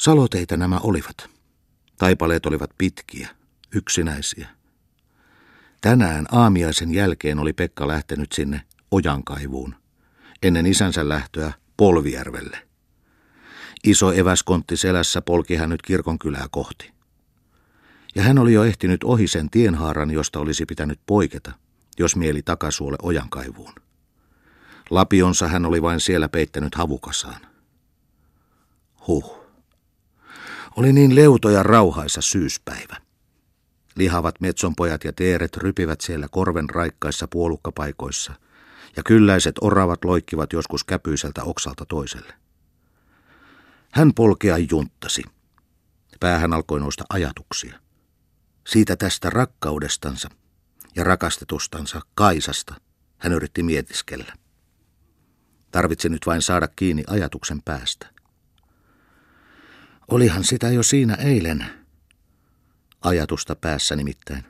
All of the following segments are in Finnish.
Saloteita nämä olivat. Taipaleet olivat pitkiä, yksinäisiä. Tänään aamiaisen jälkeen oli Pekka lähtenyt sinne ojankaivuun, ennen isänsä lähtöä Polvijärvelle. Iso eväskontti selässä polki hän nyt kirkonkylää kohti. Ja hän oli jo ehtinyt ohi sen tienhaaran, josta olisi pitänyt poiketa, jos mieli takasuole ojankaivuun. Lapionsa hän oli vain siellä peittänyt havukasaan. Huh. Oli niin leuto ja rauhaisa syyspäivä. Lihavat metsonpojat ja teeret rypivät siellä korven raikkaissa puolukkapaikoissa, ja kylläiset oravat loikkivat joskus käpyiseltä oksalta toiselle. Hän polkea junttasi. Päähän alkoi nousta ajatuksia. Siitä tästä rakkaudestansa ja rakastetustansa Kaisasta hän yritti mietiskellä. Tarvitsi nyt vain saada kiinni ajatuksen päästä. Olihan sitä jo siinä eilen. Ajatusta päässä nimittäin.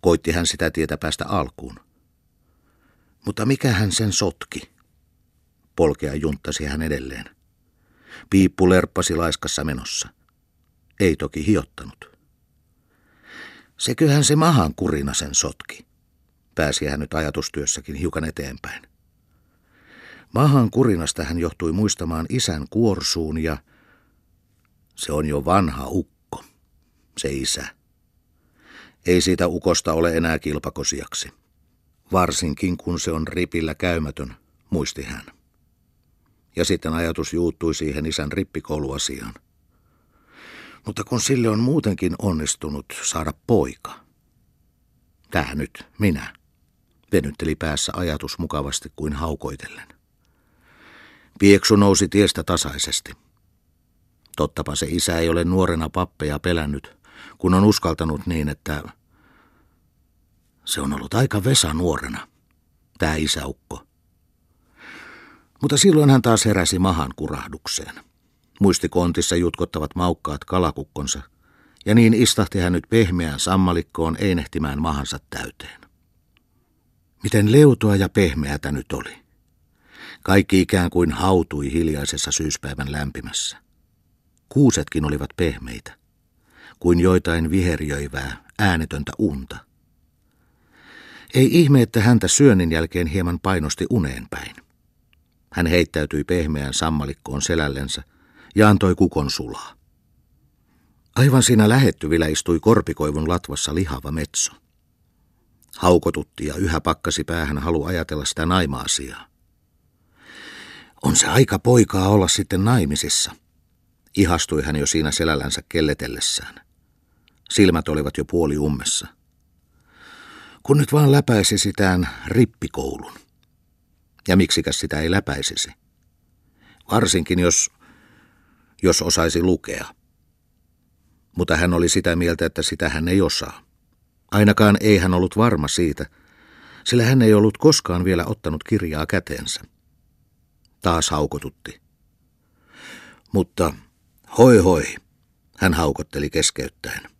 Koitti hän sitä tietä päästä alkuun. Mutta mikä hän sen sotki? Polkea junttasi hän edelleen. Piippu lerppasi laiskassa menossa. Ei toki hiottanut. Seköhän se mahan kurina sen sotki. Pääsi hän nyt ajatustyössäkin hiukan eteenpäin. Mahan kurinasta hän johtui muistamaan isän kuorsuun ja se on jo vanha ukko, se isä. Ei siitä ukosta ole enää kilpakosiaksi. Varsinkin kun se on ripillä käymätön, muisti hän. Ja sitten ajatus juuttui siihen isän rippikouluasiaan. Mutta kun sille on muutenkin onnistunut saada poika. Täh nyt, minä, venytteli päässä ajatus mukavasti kuin haukoitellen. Pieksu nousi tiestä tasaisesti. Tottapa se isä ei ole nuorena pappeja pelännyt, kun on uskaltanut niin, että... Se on ollut aika Vesa nuorena, tämä isäukko. Mutta silloin hän taas heräsi mahan kurahdukseen. Muisti kontissa jutkottavat maukkaat kalakukkonsa, ja niin istahti hän nyt pehmeään sammalikkoon einehtimään mahansa täyteen. Miten leutoa ja pehmeätä nyt oli. Kaikki ikään kuin hautui hiljaisessa syyspäivän lämpimässä. Kuusetkin olivat pehmeitä, kuin joitain viheriöivää, äänetöntä unta. Ei ihme, että häntä syönnin jälkeen hieman painosti uneen päin. Hän heittäytyi pehmeään sammalikkoon selällensä ja antoi kukon sulaa. Aivan siinä lähettyvillä istui korpikoivun latvassa lihava metso. Haukotutti ja yhä pakkasi päähän halu ajatella sitä naima-asiaa. On se aika poikaa olla sitten naimisissa, ihastui hän jo siinä selällänsä kelletellessään. Silmät olivat jo puoli ummessa. Kun nyt vaan läpäisi sitään rippikoulun. Ja miksikäs sitä ei läpäisisi? Varsinkin jos osaisi lukea. Mutta hän oli sitä mieltä, että sitä hän ei osaa. Ainakaan ei hän ollut varma siitä, sillä hän ei ollut koskaan vielä ottanut kirjaa käteensä. Taas haukotutti. Mutta hoi hoi, hän haukotteli keskeyttäen.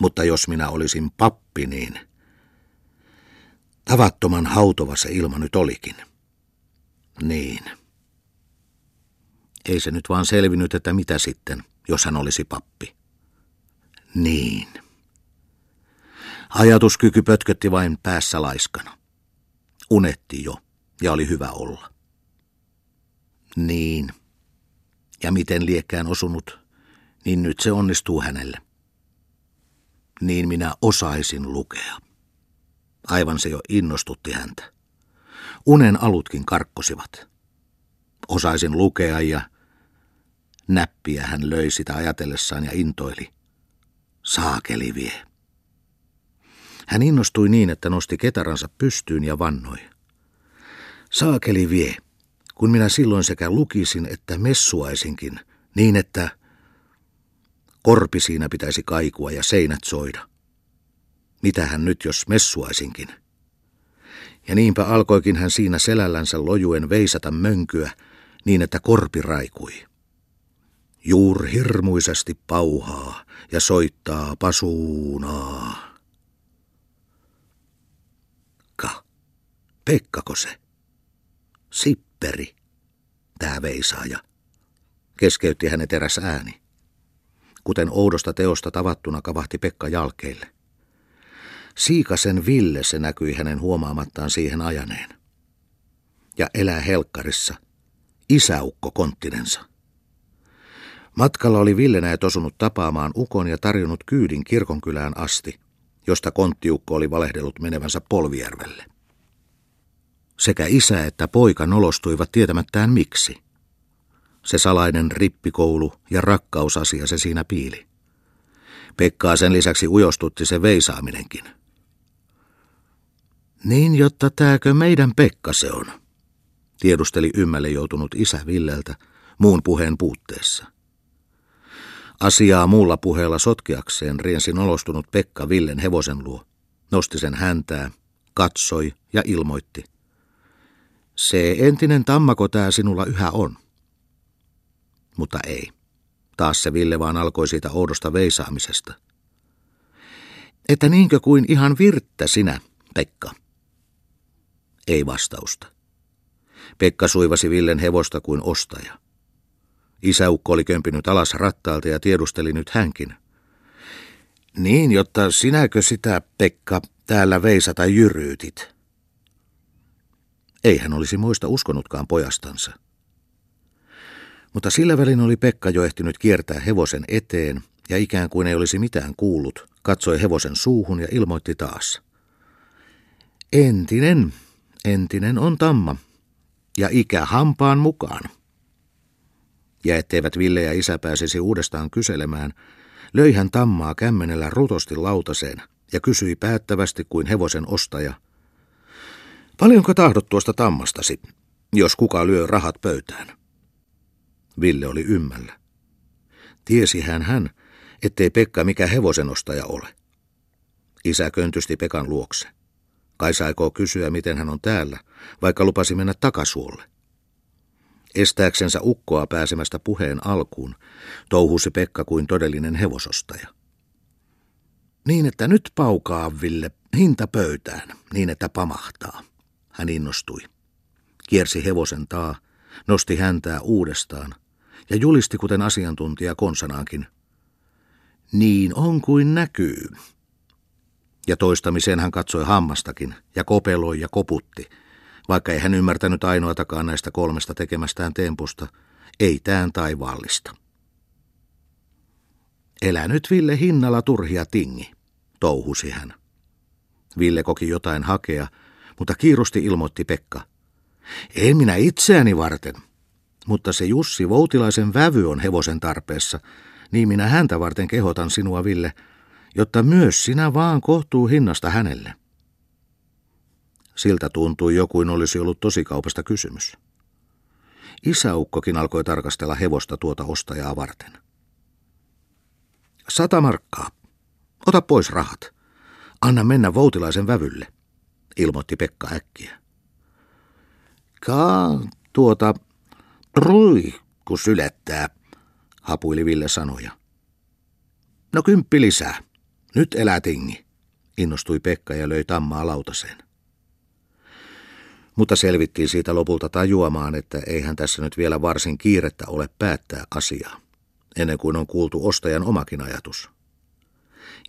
Mutta jos minä olisin pappi, niin... Tavattoman hautova se ilma nyt olikin. Niin. Ei se nyt vaan selvinnyt, että mitä sitten, jos hän olisi pappi. Niin. Ajatuskyky pötkötti vain päässä laiskana. Unetti jo, ja oli hyvä olla. Niin. Ja miten liekkään osunut, niin nyt se onnistuu hänelle. Niin minä osaisin lukea. Aivan se jo innostutti häntä. Unen alutkin karkkosivat. Osaisin lukea ja näppiä hän löi sitä ajatellessaan ja intoili. Saakeli vie. Hän innostui niin, että nosti ketaransa pystyyn ja vannoi. Saakeli vie. Kun minä silloin sekä lukisin että messuaisinkin, niin että korpi siinä pitäisi kaikua ja seinät soida. Mitähän nyt, jos messuaisinkin? Ja niinpä alkoikin hän siinä selällänsä lojuen veisata mönkyä niin, että korpi raikui. Juur hirmuisesti pauhaa ja soittaa pasuunaa. Ka, Pekkako se? Sipperi, tää veisaaja. keskeytti hänet eräs ääni. Kuten oudosta teosta tavattuna kavahti Pekka jalkeille. Siikasen Ville se näkyi hänen huomaamattaan siihen ajaneen. Ja elää helkkarissa, isäukko konttinensa. Matkalla oli Ville näet osunut tapaamaan ukon ja tarjonnut kyydin kirkonkylään asti, josta konttiukko oli valehdellut menevänsä Polvijärvelle. Sekä isä että poika nolostuivat tietämättään miksi. Se salainen rippikoulu ja rakkausasia se siinä piili. Pekkaa sen lisäksi ujostutti se veisaaminenkin. Niin jotta tääkö meidän Pekka se on, tiedusteli ymmälle joutunut isä Villeltä muun puheen puutteessa. Asiaa muulla puheella sotkeakseen riensi nolostunut Pekka Villen hevosen luo, nosti sen häntää, katsoi ja ilmoitti. Se entinen tammako tää sinulla yhä on. Mutta ei. Taas se Ville vaan alkoi siitä oudosta veisaamisesta. Että niinkö kuin ihan virttä sinä, Pekka? Ei vastausta. Pekka suivasi Villen hevosta kuin ostaja. Isäukko oli kömpinyt alas rattaalta ja tiedusteli nyt hänkin. Niin, jotta sinäkö sitä, Pekka, täällä veisata jyryytit? Ei hän olisi muista uskonutkaan pojastansa. Mutta sillä välin oli Pekka jo ehtinyt kiertää hevosen eteen ja ikään kuin ei olisi mitään kuullut, katsoi hevosen suuhun ja ilmoitti taas. Entinen on tamma ja ikä hampaan mukaan. Ja etteivät Ville ja isä pääsisi uudestaan kyselemään, löi hän tammaa kämmenellä rutosti lautaseen ja kysyi päättävästi kuin hevosen ostaja. Paljonko tahdot tuosta tammastasi, jos kuka lyö rahat pöytään? Ville oli ymmällä. Tiesihän hän, ettei Pekka mikä hevosenostaja ole. Isä köntysti Pekan luokse. Kai saikoo kysyä, miten hän on täällä, vaikka lupasi mennä takasuolle. Estääksensä ukkoa pääsemästä puheen alkuun, touhusi Pekka kuin todellinen hevosostaja. Niin, että nyt paukaa, Ville, hinta pöytään, niin että pamahtaa. Hän innostui. Kiersi hevosen taa, nosti häntää uudestaan ja julisti kuten asiantuntija konsanaankin. Niin on kuin näkyy. Ja toistamiseen hän katsoi hammastakin ja kopeloi ja koputti, vaikka ei hän ymmärtänyt ainoatakaan näistä kolmesta tekemästään tempusta, ei tään taivaallista. Elä nyt, Ville, hinnalla turhia tingi, touhusi hän. Ville koki jotain hakea, mutta kiirusti ilmoitti Pekka. En minä itseäni varten, mutta se Jussi Voutilaisen vävy on hevosen tarpeessa, niin minä häntä varten kehotan sinua, Ville, jotta myös sinä vaan kohtuu hinnasta hänelle. Siltä tuntui jokuin olisi ollut tosikaupasta kysymys. Isäukkokin alkoi tarkastella hevosta tuota ostajaa varten. 100 markkaa. Ota pois rahat. Anna mennä Voutilaisen vävylle, ilmoitti Pekka äkkiä. Ruikku sylättää, hapuili Ville sanoja. No 10 lisää, nyt elää tingi, innostui Pekka ja löi tammaa lautaseen. Mutta selvittiin siitä lopulta tajuamaan, että eihän tässä nyt vielä varsin kiirettä ole päättää asiaa, ennen kuin on kuultu ostajan omakin ajatus.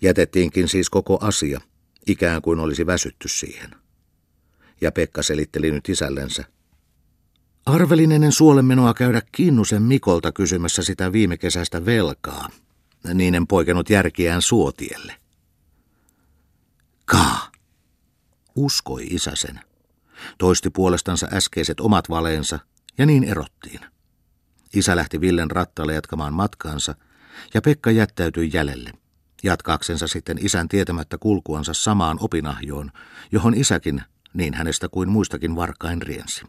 Jätettiinkin siis koko asia, ikään kuin olisi väsytty siihen. Ja Pekka selitteli nyt isällensä. Arvelin ennen suolemenoa käydä Kinnusen Mikolta kysymässä sitä viime kesästä velkaa. Niin en poikennut järkiään suotielle. Kaa, uskoi isä sen. Toisti puolestansa äskeiset omat valeensa ja niin erottiin. Isä lähti Villen rattalle jatkamaan matkaansa ja Pekka jättäytyi jäljelle, jatkaaksensa sitten isän tietämättä kulkuansa samaan opinahjoon, johon isäkin, niin hänestä kuin muistakin varkain riensi.